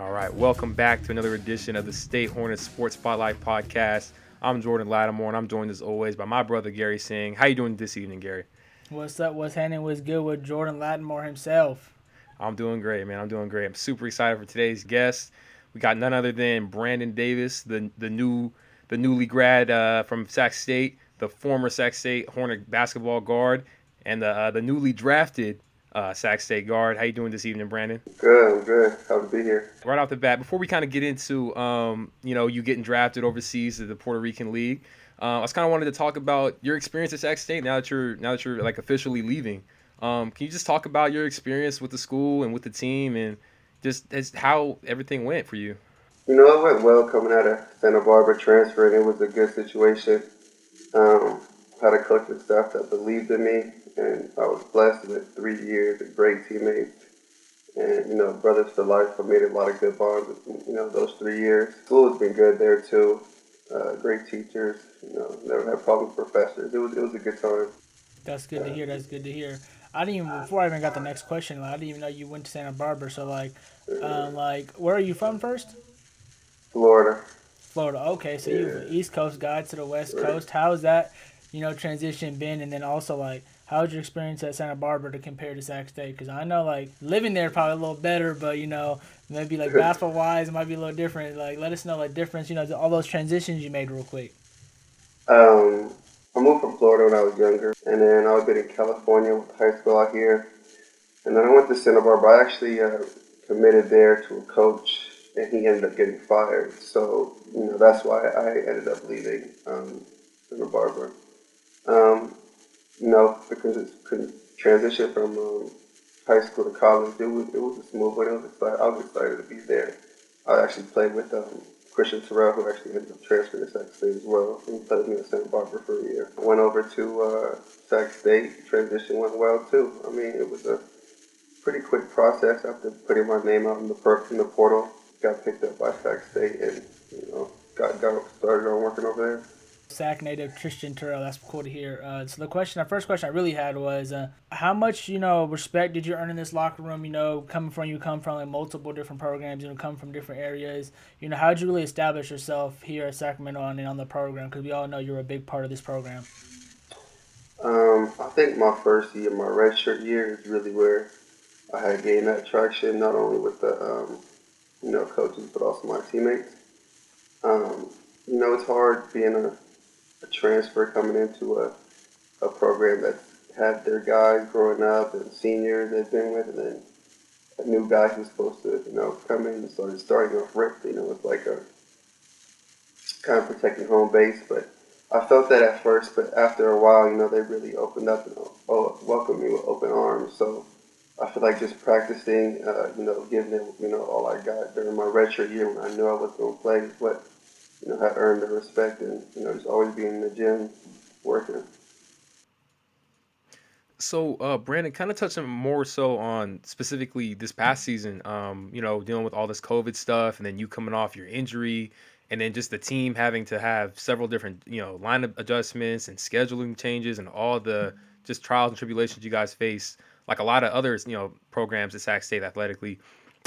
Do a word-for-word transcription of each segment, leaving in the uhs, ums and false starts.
All right, welcome back to another edition of the State Hornets Sports Spotlight Podcast. I'm Jordan Lattimore, and I'm joined as always by my brother Gary Singh. How you doing this evening, Gary? What's up? What's happening? What's good with Jordan Lattimore himself? I'm doing great, man. I'm doing great. I'm super excited for today's guest. We got none other than Brandon Davis, the the new the newly grad uh, from Sac State, the former Sac State Hornet basketball guard, and the uh, the newly drafted uh, Sac State guard. How you doing this evening, Brandon? Good, I'm good. Happy to be here. Right off the bat, before we kind of get into um, you know you getting drafted overseas to the Puerto Rican League, uh, I just kind of wanted to talk about your experience at Sac State now that you're now that you're like officially leaving. Um, can you just talk about your experience with the school and with the team and just as how everything went for you? You know, it went well coming out of Santa Barbara transfer, and it was a good situation. Um, had a coach and staff that believed in me, and I was blessed with three years of great teammates. And, you know, brothers for life, I made a lot of good bonds with, you know, those three years. School has been good there, too. Uh, great teachers, you know, never had problems with professors. It was, it was a good time. That's good to hear. That's good to hear. I didn't even, before I even got the next question, like, I didn't even know you went to Santa Barbara. So, like, um, like, where are you from first? Florida. Florida. Okay, so yeah. You're the East Coast guy to the West right. Coast. How's that, you know, transition been? And then also, like, how's your experience at Santa Barbara to compare to Sac State? Because I know, like, living there probably a little better, but, you know, maybe, like, basketball-wise, it might be a little different. Like, let us know, like, difference, you know, all those transitions you made real quick. Um... I moved from Florida when I was younger, and then I was in California with high school out here. And then I went to Santa Barbara. I actually uh, committed there to a coach, and he ended up getting fired. So, you know, that's why I ended up leaving um, Santa Barbara. Um, you know, because it couldn't transition from um, high school to college. It was, it was a smooth one. I was excited to be there. I actually played with um, Christian Terrell, who actually ended up transferring to Sac State as well. He played with me at Santa Barbara for a year. Went over to uh, Sac State. Transition went well, too. I mean, it was a pretty quick process after putting my name out in the, per- in the portal. Got picked up by Sac State and, you know, got, got started on working over there. Sac native Christian Terrell, that's cool to hear. Uh, so the question, the first question I really had was, uh, how much, you know, respect did you earn in this locker room? You know, coming from, you come from like multiple different programs, you know, come from different areas. You know, how did you really establish yourself here at Sacramento and on the program? Because we all know you're a big part of this program. Um, I think my first year, my redshirt year, is really where I had gained that traction, not only with the, um, you know, coaches, but also my teammates. Um, you know, it's hard being a a transfer coming into a a program that had their guys growing up and seniors they've been with, and then a new guy who's supposed to, you know, come in and started starting off ripped, you know, it's like a kind of protecting home base. But I felt that at first, but after a while, you know, they really opened up and oh, welcomed me with open arms. So I feel like just practicing, uh, you know, giving it, you know, all I got during my redshirt year when I knew I wasn't going to play, what, you know, had earned their respect and, you know, just always being in the gym, working. So, uh, Brandon, kind of touching more so on specifically this past season, um, you know, dealing with all this COVID stuff and then you coming off your injury and then just the team having to have several different, you know, lineup adjustments and scheduling changes and all the just trials and tribulations you guys face, like a lot of others, you know, programs at Sac State athletically.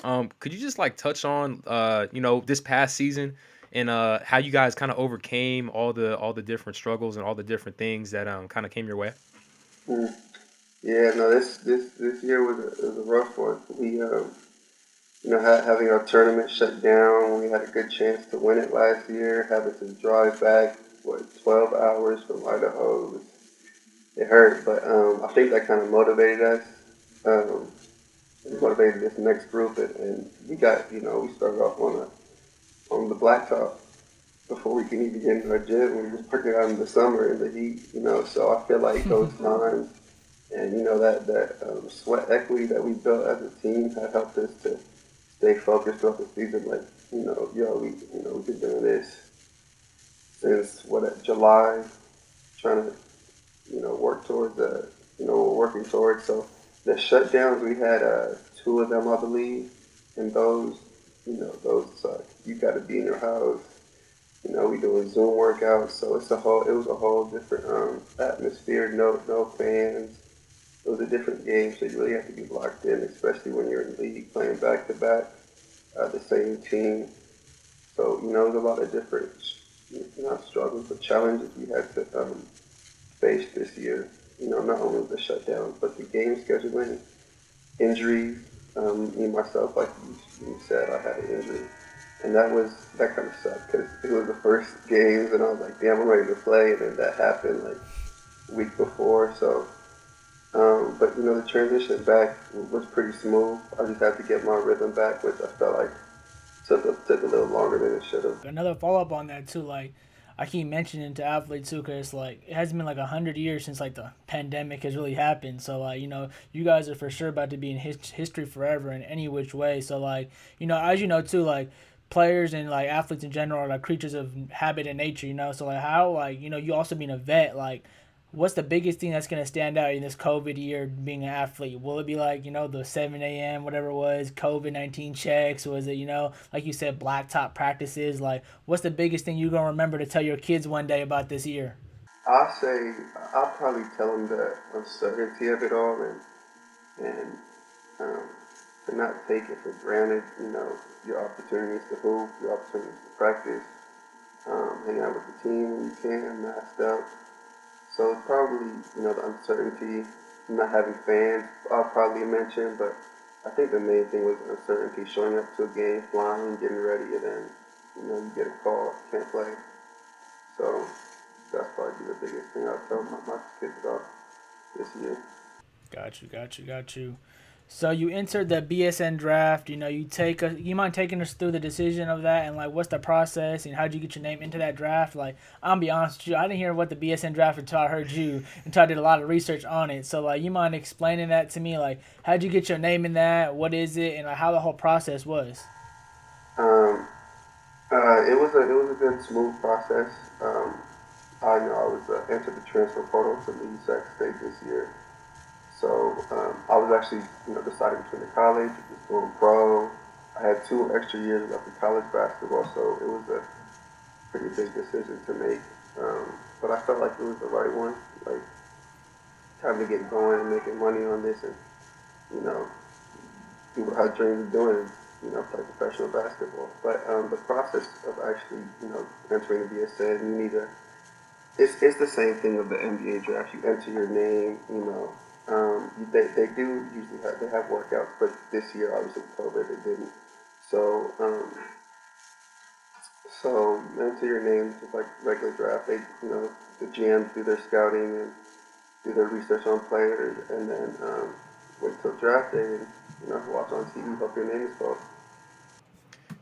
Um, could you just like touch on, uh, you know, this past season, and uh, how you guys kind of overcame all the all the different struggles and all the different things that um, kind of came your way? Mm. Yeah, no, this this this year was a, was a rough one. We, um, you know, ha- having our tournament shut down, we had a good chance to win it last year. Having to drive back what twelve hours from Idaho, it, it hurt. But um, I think that kind of motivated us. Um, it motivated this next group, and, and we got, you know, we started off on a. on the blacktop before we can even get into our gym. We just working out in the summer in the heat, you know, so I feel like those times and, you know, that, that um, sweat equity that we built as a team had helped us to stay focused throughout the season. Like, you know, yo, we, you know, we've been doing this since, what, July, trying to, you know, work towards, uh, you know, we're working towards. So the shutdowns, we had uh, two of them, I believe, and those, you know, those suck. You got to be in your house. You know, we doing Zoom workouts, so it's a whole. It was a whole different um, atmosphere. No, no fans. It was a different game, so you really have to be locked in, especially when you're in the league playing back to back. uh, the same team. So, you know, it was a lot of different, you know, struggles or challenges we had to um, face this year. You know, not only the shutdown, but the game scheduling, injuries. Um, me, myself, like you said, I had an injury. And that was, that kind of sucked, because it was the first games, and I was like, damn, I'm ready to play. And then that happened, like, a week before. So, um, but, you know, the transition back was pretty smooth. I just had to get my rhythm back, which I felt like took a, took a little longer than it should have. Another follow-up on that, too, like, I keep mentioning to athletes too, because like it hasn't been like a hundred years since like the pandemic has really happened. So like, you know, you guys are for sure about to be in his- history forever in any which way. So like, you know, as you know too, like players and like athletes in general are like creatures of habit and nature. You know, so like how like you know you also being a vet, like what's the biggest thing that's gonna stand out in this COVID year being an athlete? Will it be like you know the seven a.m. whatever it was COVID nineteen checks? Was it you know like you said blacktop practices? Like what's the biggest thing you gonna remember to tell your kids one day about this year? I say I'll probably tell them the uncertainty of it all and and um, to not take it for granted. You know your opportunities to hoop, your opportunities to practice, um, hang out with the team when you can, masked up. So it's probably, you know, the uncertainty, not having fans, I'll probably mention, but I think the main thing was uncertainty, showing up to a game, flying, getting ready, and then, you know, you get a call, can't play. So that's probably the biggest thing I'll tell my, my kids about this year. Got you, got you, got you. So you entered the B S N draft, you know, you take a, you mind taking us through the decision of that and, like, what's the process and how did you get your name into that draft? Like, I'll be honest with you, I didn't hear what the B S N draft until I heard you, until I did a lot of research on it. So, like, you mind explaining that to me? Like, how did you get your name in that? What is it? And, like, how the whole process was? Um, uh, it was a it was a good, smooth process. Um, I you know I was uh, entered the transfer portal to leave Sac State this year. So um, I was actually, you know, deciding between the college, just going pro. I had two extra years left in college basketball, so it was a pretty big decision to make. Um, but I felt like it was the right one. Like, time to get going and making money on this, and you know, do what I dreamed of doing. You know, play professional basketball. But um, the process of actually, you know, entering the B S N, you need to. It's it's the same thing of the N B A draft. You enter your name, you know. Um, they they do usually have, they have workouts, but this year obviously COVID they didn't. So um, so enter your name just like regular draft. They you know the G Ms do their scouting and do their research on players, and then um, wait till draft day and you know watch on T V. Hope your name is called.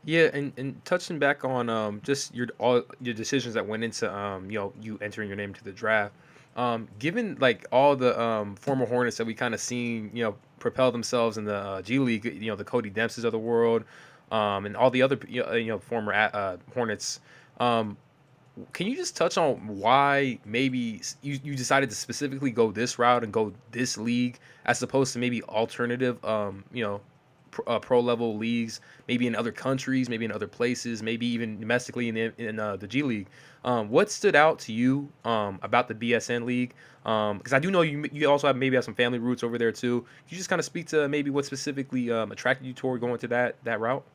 Yeah, and, and touching back on um just your all your decisions that went into um you know you entering your name to the draft. Um, given like all the um, former Hornets that we kind of seen, you know, propel themselves in the uh, G League, you know, the Cody Dempses of the world, um, and all the other you know former uh, Hornets, um, can you just touch on why maybe you, you decided to specifically go this route and go this league as opposed to maybe alternative, um, you know, pro, uh, pro level leagues, maybe in other countries, maybe in other places, maybe even domestically in the, in uh, the G League. Um, what stood out to you um, about the B S N League? Because um, I do know you you also have maybe have some family roots over there too. Can you just kind of speak to maybe what specifically um, attracted you toward going to that, that route?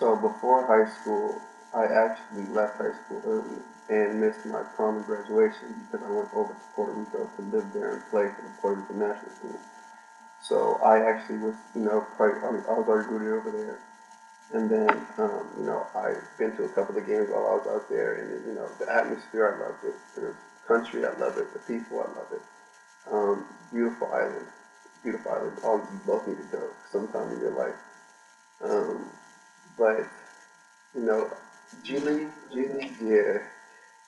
So before high school, I actually left high school early and missed my prom and graduation because I went over to Puerto Rico to live there and play for the Puerto Rican national team. So I actually was, you know, probably, I, mean, I was already rooted over there. And then, um, you know, I've been to a couple of games while I was out there, and, you know, the atmosphere, I loved it. The country, I love it. The people, I love it. Um, beautiful island. Beautiful island. All you both need to go sometime in your life. Um, but, you know, G League, G League, yeah.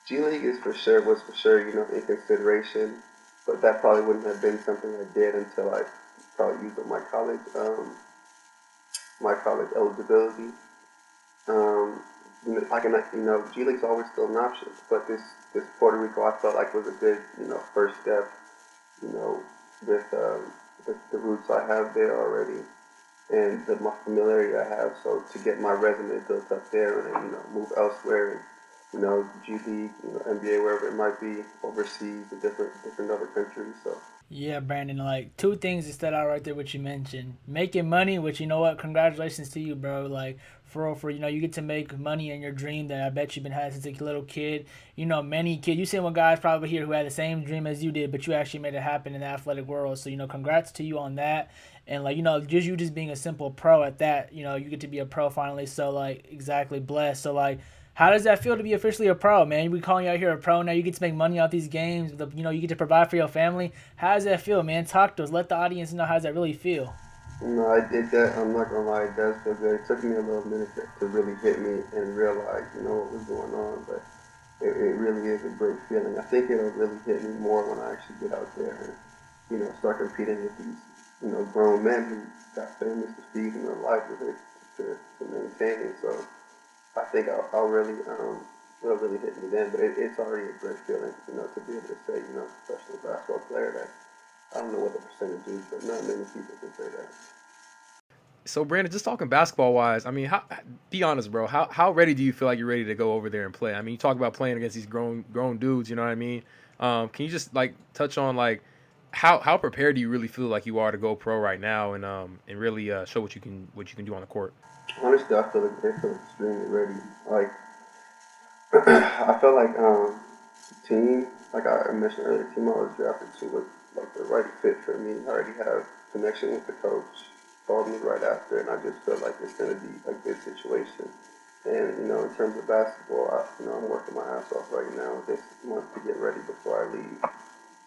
G League is for sure, was for sure, you know, in consideration, but that probably wouldn't have been something I did until I probably used up my college, um, my college eligibility. Um, I can, you know, G League's always still an option, but this, this Puerto Rico I felt like was a good, you know, first step, you know, with, um, with the roots I have there already and the my familiarity I have. So to get my resume built up there and, you know, move elsewhere and you know, G League, you know, N B A, wherever it might be, overseas, in different different other countries. So yeah, Brandon, like two things that stood out right there, which you mentioned, making money, which, you know what, congratulations to you, bro. Like for real, for, you know, you get to make money in your dream that I bet you've been had since a little kid. You know, many kids, you see one guys probably here who had the same dream as you did, but you actually made it happen in the athletic world. So, you know, congrats to you on that. And like, you know, just you just being a simple pro at that, you know, you get to be a pro finally. So like, exactly, blessed. So like, how does that feel to be officially a pro, man? We calling you out here a pro now. You get to make money off these games. You know, you get to provide for your family. How does that feel, man? Talk to us. Let the audience know how does that really feel. No, I did that. I'm not gonna lie, it does feel good. It took me a little minute to really hit me and realize, you know, what was going on. But it, it really is a great feeling. I think it'll really hit me more when I actually get out there and, you know, start competing with these, you know, grown men who got families to feed and their livelihood to, to maintain. So I think I'll, I'll really, um, it'll really hit me then, but it, it's already a great feeling, you know, to be able to say, you know, professional basketball player, that I don't know what the percentage is, but not many people can say that. So, Brandon, just talking basketball-wise, I mean, how, be honest, bro, how how ready do you feel like you're ready to go over there and play? I mean, you talk about playing against these grown grown dudes, you know what I mean? Um, can you just, like, touch on, like, how how prepared do you really feel like you are to go pro right now and um and really uh, show what you can what you can do on the court? Honestly, I feel I feel extremely ready. Like I felt like um, the team, like I mentioned earlier, the team I was drafted to was like the right fit for me. I already have connection with the coach. Called me right after, and I just felt like it's gonna be a good situation. And you know, in terms of basketball, I, you know, I'm working my ass off right now this month to get ready before I leave.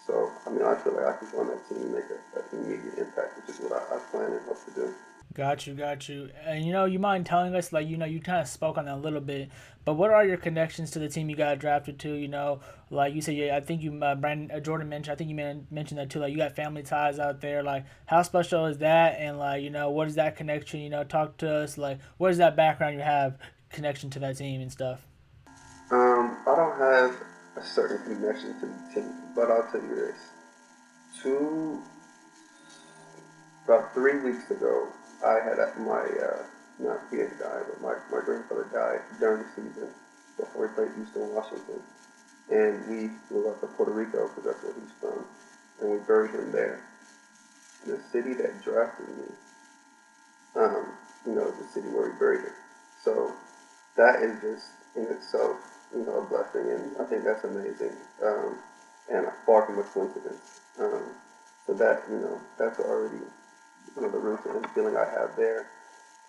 So, I mean, I feel like I can go on that team and make an immediate impact, which is what I, I plan and hope to do. Got you, got you. And, you know, you mind telling us, like, you know, you kind of spoke on that a little bit, but what are your connections to the team you got drafted to, you know? Like you said, yeah, I think you, uh, Brandon, uh, Jordan mentioned, I think you man, mentioned that too, like you got family ties out there. Like, how special is that? And, like, you know, what is that connection? You know, talk to us. Like, what is that background you have, connection to that team and stuff? Um, I don't have a certain connection to the team, but I'll tell you this. Two, about three weeks ago, I had my, uh, not he had died, but my, my grandfather died during the season before he played Eastern Washington. And we flew up to Puerto Rico, because that's where he's from, and we buried him there. The city that drafted me, um, you know, the city where we buried him. So that is just in itself, you know, a blessing, and I think that's amazing, um, and far from a coincidence. Um, so that, you know, that's already one of the roots and the feeling I have there.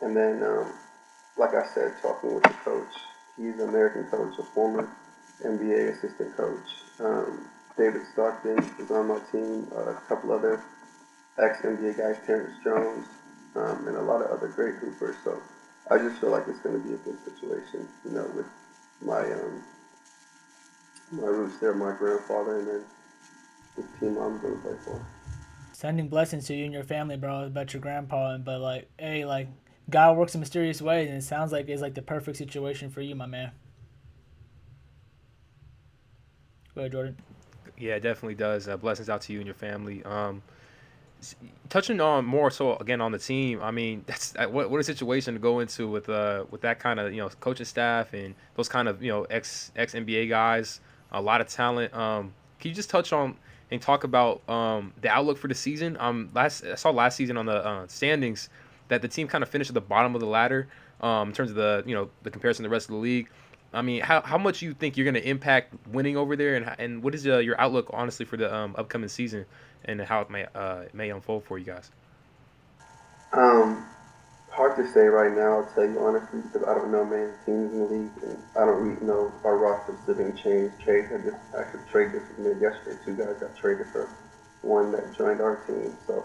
And then, um, like I said, talking with the coach, he's an American coach, a former N B A assistant coach. Um, David Stockton is on my team, uh, a couple other ex-N B A guys, Terrence Jones, um, and a lot of other great hoopers. So I just feel like it's going to be a good situation, you know, with my um my roots there, my grandfather, and then the team I'm gonna play for. Sending blessings to you and your family, bro, about your grandpa, and but like, hey, like God works in mysterious ways, and it sounds like it's like the perfect situation for you, my man. Go ahead, Jordan. Yeah, it definitely does. Uh, blessings out to you and your family. Um, touching on more so again on the team, I mean, that's what what a situation to go into with uh with that kind of, you know, coaching staff and those kind of, you know, ex ex N B A guys, a lot of talent. Um, can you just touch on and talk about um the outlook for the season? Um, last I saw last season on the uh, standings that the team kind of finished at the bottom of the ladder, um, in terms of the, you know, the comparison to the rest of the league. I mean, how how much you think you're going to impact winning over there, and and what is uh, your outlook honestly for the um upcoming season, and how it may uh may unfold for you guys? Um, hard to say right now. I'll tell you honestly, because I don't know many teams in the league, and I don't really know if our rosters have been changed. Trades have just actually traded yesterday. Two guys got traded for one that joined our team. So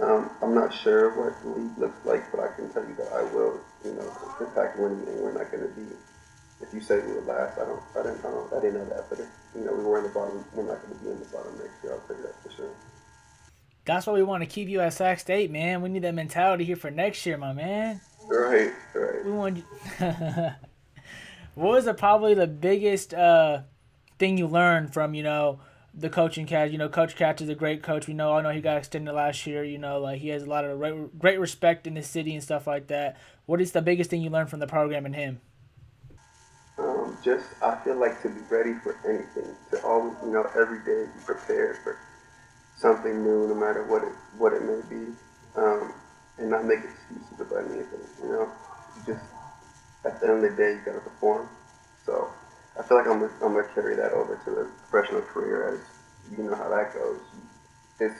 um, I'm not sure what the league looks like, but I can tell you that I will, you know, impact winning, and we're not going to be. If you say we were last, I don't, I didn't, I don't, I didn't know that, but if, you know, we were in the bottom. We're not going to be in the bottom next year. I'll tell you that for sure. That's why we want to keep you at Sac State, man. We need that mentality here for next year, my man. Right, right. We want. What was the, probably the biggest uh, thing you learned from, you know, the coaching catch? You know, Coach Capps is a great coach. We know, I know he got extended last year. You know, like he has a lot of great, great respect in the city and stuff like that. What is the biggest thing you learned from the program and him? Um, just, I feel like, to be ready for anything, to always, you know, every day be prepared for something new, no matter what it what it may be, um, and not make excuses about anything, you know. Just at the end of the day, you gotta perform. So I feel like I'm gonna, I'm gonna carry that over to the professional career, as you know how that goes. It's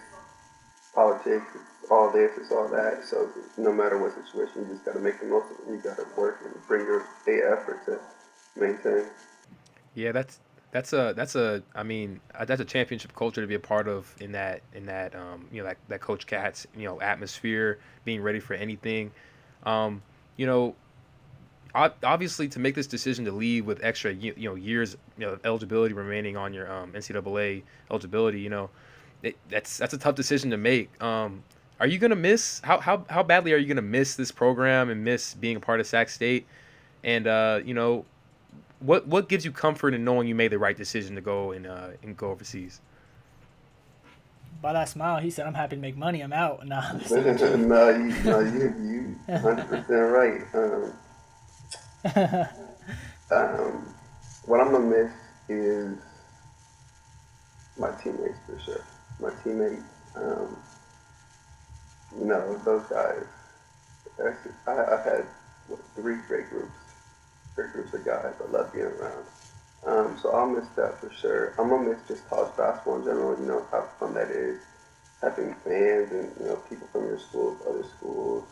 politics, it's all this, it's all that. So no matter what situation, you just gotta make the most of it. You gotta work and bring your A effort to maintain. Yeah, that's that's a that's a I mean that's a championship culture to be a part of, in that in that um you know that that Coach Capps, you know, atmosphere, being ready for anything. Um, you know, obviously to make this decision to leave with extra you know years you know eligibility remaining on your um, N C double A eligibility, you know, it, that's that's a tough decision to make. Um, are you gonna miss how how how badly are you gonna miss this program and miss being a part of Sac State? And uh, you know, what what gives you comfort in knowing you made the right decision to go and uh, and go overseas? By that smile, he said, "I'm happy to make money. I'm out." Nah, no, you, no, you you one hundred percent right. Um, um, what I'm gonna miss is my teammates for sure. My teammates, um, you know, those guys. I, I've had what, three great groups, great groups of guys. I love being around. Um, so I'll miss that for sure. I'm gonna miss just college basketball in general. You know how fun that is, having fans and you know people from your school, other schools.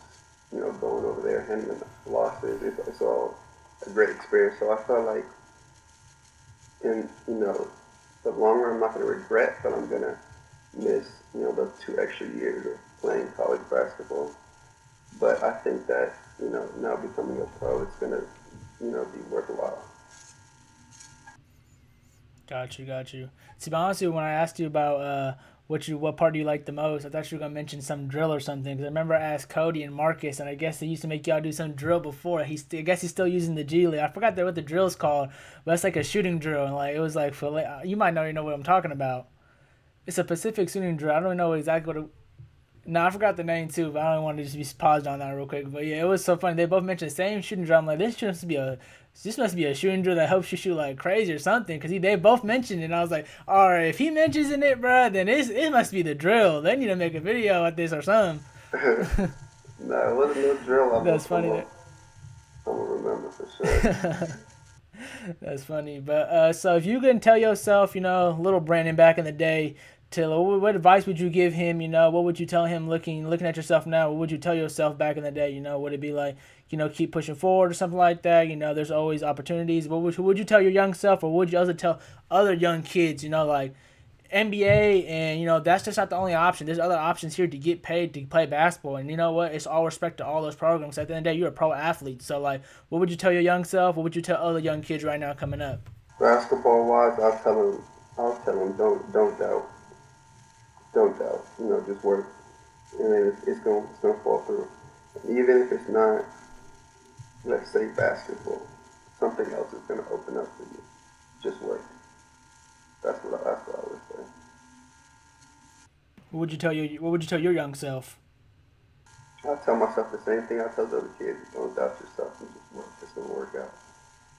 You know, going over there, handling the losses, it's, it's all a great experience. So I felt like, in, you know, the long run, I'm not going to regret, but I'm going to miss, you know, those two extra years of playing college basketball. But I think that, you know, now becoming a pro, it's going to, you know, be worth a while. Got you, got you. To be honest with you, when I asked you about uh, What you? What part do you like the most? I thought you were going to mention some drill or something, because I remember I asked Cody and Marcus, and I guess they used to make y'all do some drill before. He's, I guess he's still using the G League. I forgot what the drill's called, but it's like a shooting drill. And like it was like, for, you might not even know what I'm talking about. It's a Pacific shooting drill. I don't know exactly what it, No, I forgot the name too, but I don't want to just be paused on that real quick. But yeah, it was so funny. They both mentioned the same shooting drill. I'm like, this must be a, this must be a shooting drill that helps you shoot like crazy or something. Cause he, they both mentioned it, and I was like, all right, if he mentions in it, bro, then it's, it must be the drill. They need to make a video of this or something. No, it wasn't no drill. I'm That's funny. That... I'm gonna remember for sure. That's funny. But uh, so if you can tell yourself, you know, little Brandon back in the day, Taylor, what advice would you give him? You know, what would you tell him looking looking at yourself now? What would you tell yourself back in the day? You know, would it be like, you know, keep pushing forward or something like that? You know, there's always opportunities. What would, would you tell your young self, or would you also tell other young kids, you know, like N B A and, you know, that's just not the only option. There's other options here to get paid to play basketball. And you know what? It's all respect to all those programs. At the end of the day, you're a pro athlete. So, like, what would you tell your young self? What would you tell other young kids right now coming up? Basketball-wise, I'll tell them, I'll tell them don't, don't doubt. Don't doubt, you know, just work, and then it's, it's going it's gonna fall through. Even if it's not, let's say, basketball, something else is going to open up for you. Just work. That's what I, that's what I would say. What would you tell your What would you tell your young self? I tell myself the same thing I tell the other kids: don't doubt yourself, and just work. It's going to work out.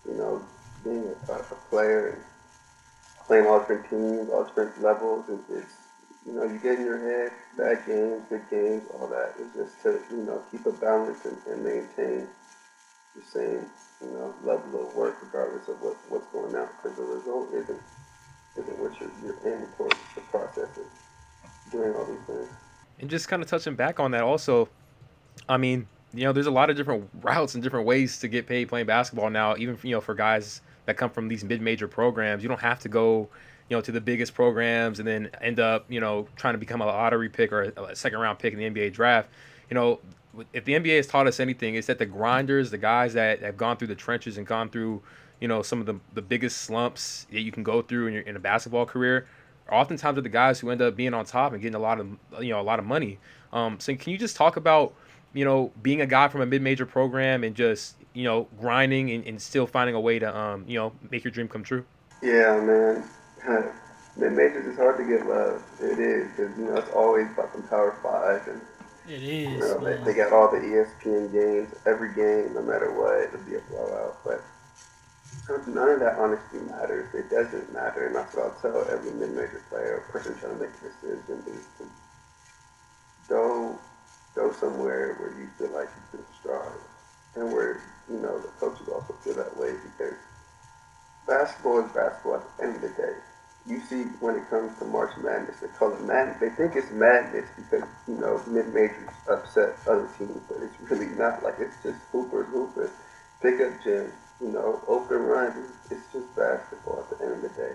You know, being a, a player and playing all different teams, all different levels, it, it's You know, you get in your head, bad games, good games, all that. It's just to, you know, keep a balance and, and maintain the same, you know, level of work regardless of what, what's going on. Because the result isn't, isn't what you're, you're aiming towards, the process of doing all these things. And just kind of touching back on that also, I mean, you know, there's a lot of different routes and different ways to get paid playing basketball now, even, you know, for guys that come from these mid-major programs. You don't have to go you know, to the biggest programs and then end up, you know, trying to become a lottery pick or a second round pick in the N B A draft. You know, if the N B A has taught us anything, it's that the grinders, the guys that have gone through the trenches and gone through, you know, some of the, the biggest slumps that you can go through in your in a basketball career, oftentimes are the guys who end up being on top and getting a lot of, you know, a lot of money. Um, so can you just talk about, you know, being a guy from a mid-major program and just, you know, grinding and, and still finding a way to, um, you know, make your dream come true? Yeah, man. Mid-majors is hard to get love. It is, because you know it's always fucking Power Five, and it is. You know, they, they got all the E S P N games, every game, no matter what, it'll be a blowout. But None of that honesty matters. It doesn't matter, and that's what I'll tell every mid-major player or person trying to make a decision is to go go somewhere where you feel like you can strive, and where you know the coaches also feel that way, because basketball is basketball at the end of the day. You see, when it comes to March Madness, they call it madness. They think it's madness because, you know, mid-majors upset other teams, but it's really not. Like, it's just hoopers, hoopers, pick up gyms, you know, open run. It's just basketball at the end of the day.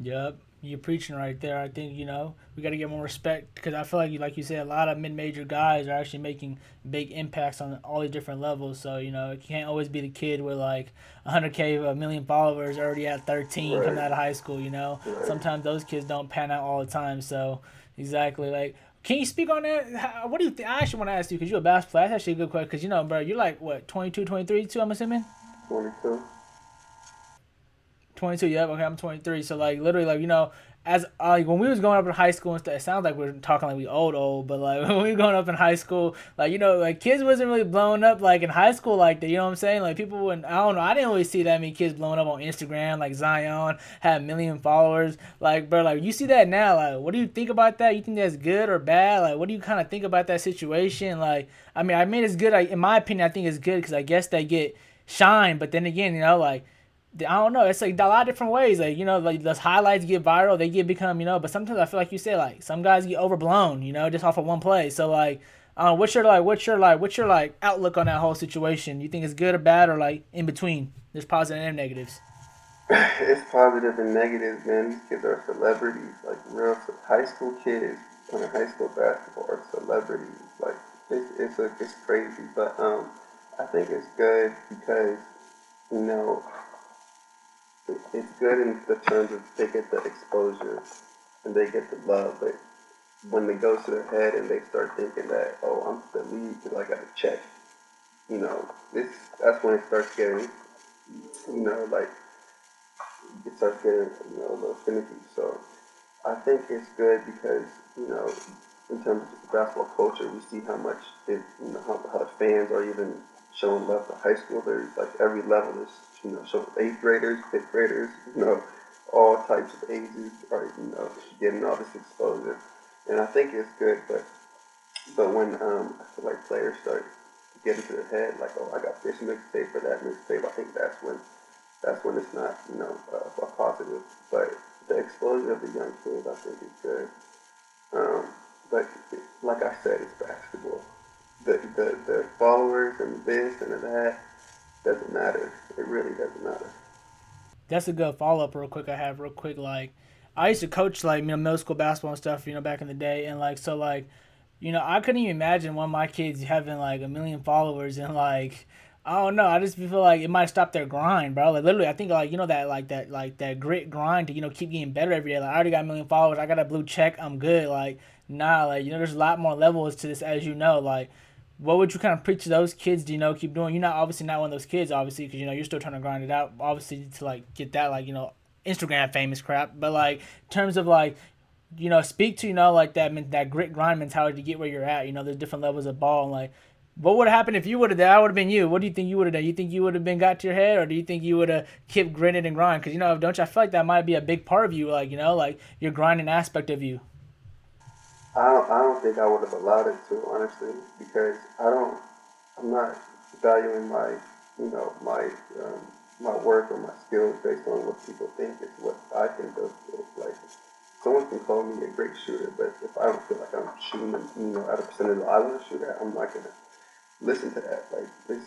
Yep, you're preaching right there. I think, you know, we got to get more respect, because I feel like, like you said, a lot of mid-major guys are actually making big impacts on all the different levels. So, you know, it can't always be the kid with like one hundred K, a million followers already at thirteen right. coming out of high school, you know. Right. Sometimes those kids don't pan out all the time. So, exactly. Like, can you speak on that? How, what do you think? I actually want to ask you, because you're a basketball player. That's actually a good question, because, you know, bro, you're like, what, twenty-two, twenty-three, too, I'm assuming? twenty-two. twenty-two, yeah, okay, I'm twenty-three, so, like, literally, like, you know, as, like, when we was going up in high school and stuff, it sounds like we're talking like we old, old, but, like, when we were going up in high school, like, you know, like, kids wasn't really blowing up, like, in high school like that, you know what I'm saying? Like, people wouldn't, I don't know, I didn't really see that many kids blowing up on Instagram, like, Zion had a million followers, like, bro, like, you see that now, like, what do you think about that? You think that's good or bad? Like, what do you kind of think about that situation? Like, I mean, I mean, it's good, like, in my opinion, I think it's good, because I guess they get shine, but then again, you know, like, I don't know. It's like a lot of different ways. Like, you know, like those highlights get viral, they get become, you know, but sometimes I feel like you say, like, some guys get overblown, you know, just off of one play. So, like, uh, what's your, like, what's your, like, what's your, like, outlook on that whole situation? You think it's good or bad, or, like, in between? There's positive and negatives. It's positive and negative, man. These kids are celebrities. Like, real high school kids playing high school basketball are celebrities. Like, it's, it's, a, it's crazy. But um, I think it's good because, you know, it's good in the terms of they get the exposure and they get the love, but when it goes to their head and they start thinking that, oh, I'm the lead because I got to check, you know, this that's when it starts getting, you know, like, it starts getting, you know, a little finicky. So I think it's good because, you know, in terms of just basketball culture, we see how much, it, you know, how, how fans are even showing love to high school. There's, like, every level is, you know, so eighth graders, fifth graders, you know, all types of ages are, you know, getting all this exposure. And I think it's good, but but when um, I feel like players start getting to their head, like, oh, I got this mixtape or that mixtape, I think that's when that's when it's not, you know, uh, positive. But the exposure of the young kids, I think, is good. Um, but like I said, it's basketball. The the, the followers and this and that doesn't matter. It really doesn't matter. That's a good follow-up real quick I have real quick. Like, I used to coach, like, you know, middle school basketball and stuff, you know, back in the day. And, like, so, like, you know, I couldn't even imagine one of my kids having, like, a million followers. And, like, I don't know. I just feel like it might stop their grind, bro. Like, literally, I think, like, you know, that, like, that, like, that grit grind to, you know, keep getting better every day. Like, I already got a million followers. I got a blue check. I'm good. Like, nah, like, you know, there's a lot more levels to this, as you know, like, what would you kind of preach to those kids? Do you know, keep doing? You're not obviously not one of those kids, obviously, because, you know, you're still trying to grind it out, obviously, to, like, get that, like, you know, Instagram famous crap. But, like, in terms of, like, you know, speak to, you know, like, that that grit grind mentality to get where you're at. You know, there's different levels of ball. And, like, what would have happened if you would have done? I would have been you. What do you think you would have done? You think you would have been got to your head, or do you think you would have kept grinning and grind? Because, you know, don't you? I feel like that might be a big part of you, like, you know, like, your grinding aspect of you. I don't, I don't think I would have allowed it to, honestly, because I don't, I'm not valuing my, you know, my um, my work or my skills based on what people think. It's what I think those skills. Like, someone can call me a great shooter, but if I don't feel like I'm shooting, you know, at a percentage I want to shoot at, I'm not going to listen to that. Like, this,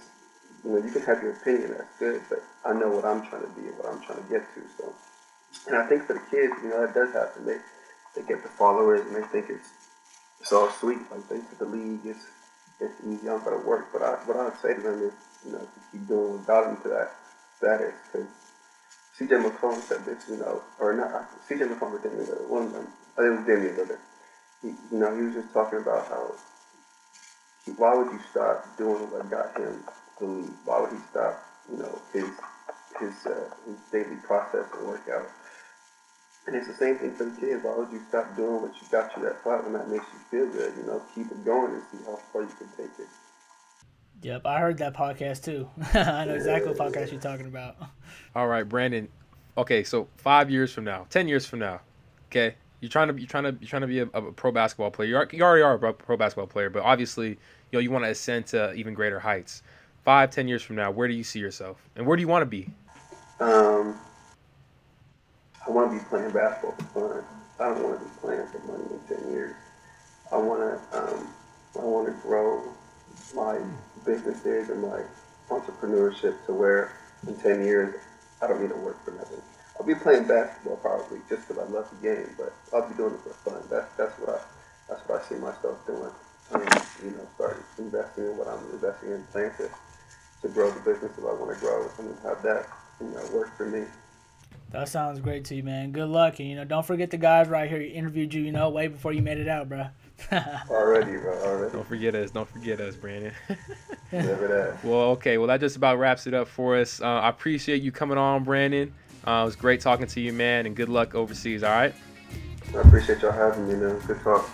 you know, you can have your opinion, that's good, but I know what I'm trying to be and what I'm trying to get to. So, and I think for the kids, you know, that does happen. They, They get the followers and they think it's it's all sweet. Like, they to the league, it's it's easy. I'm gonna work, but I what I would say to them is, you know, to keep doing what got them to that status. Because C J McCollum said this, you know, or not C J McCollum or Damian Lillard, one of them. I think it was Damian Lillard. He, you know, he was just talking about how he, why would you stop doing what got him to the league? Why would he stop, you know, his his uh, his daily process and workout? And it's the same thing for the kids. Why would you stop doing what you got you that far when that makes you feel good? You know, keep it going and see how far you can take it. Yep, I heard that podcast too. I know exactly what podcast you're talking about. All right, Brandon. Okay, so five years from now, ten years from now, okay, you're trying to you trying to you trying to be a, a pro basketball player. You, are, you already are a pro basketball player, but obviously, you know, you want to ascend to even greater heights. Five, ten years from now, where do you see yourself, and where do you want to be? Um, I want to be playing basketball for fun. I don't want to be playing for money in ten years. I want to um, I want to grow my businesses and my entrepreneurship to where in ten years I don't need to work for nothing. I'll be playing basketball probably just because I love the game, but I'll be doing it for fun. That's that's what I that's what I see myself doing. Um, you know, starting investing in what I'm investing in, playing to to grow the business if I want to grow and have that, you know, work for me. That sounds great to you, man. Good luck, and you know, don't forget the guys right here who interviewed you. You know, way before you made it out, bro. already, bro. Already. Don't forget us. Don't forget us, Brandon. Never that. Well, okay. Well, that just about wraps it up for us. Uh, I appreciate you coming on, Brandon. Uh, it was great talking to you, man, and good luck overseas. All right. I appreciate y'all having me, man. Good talk.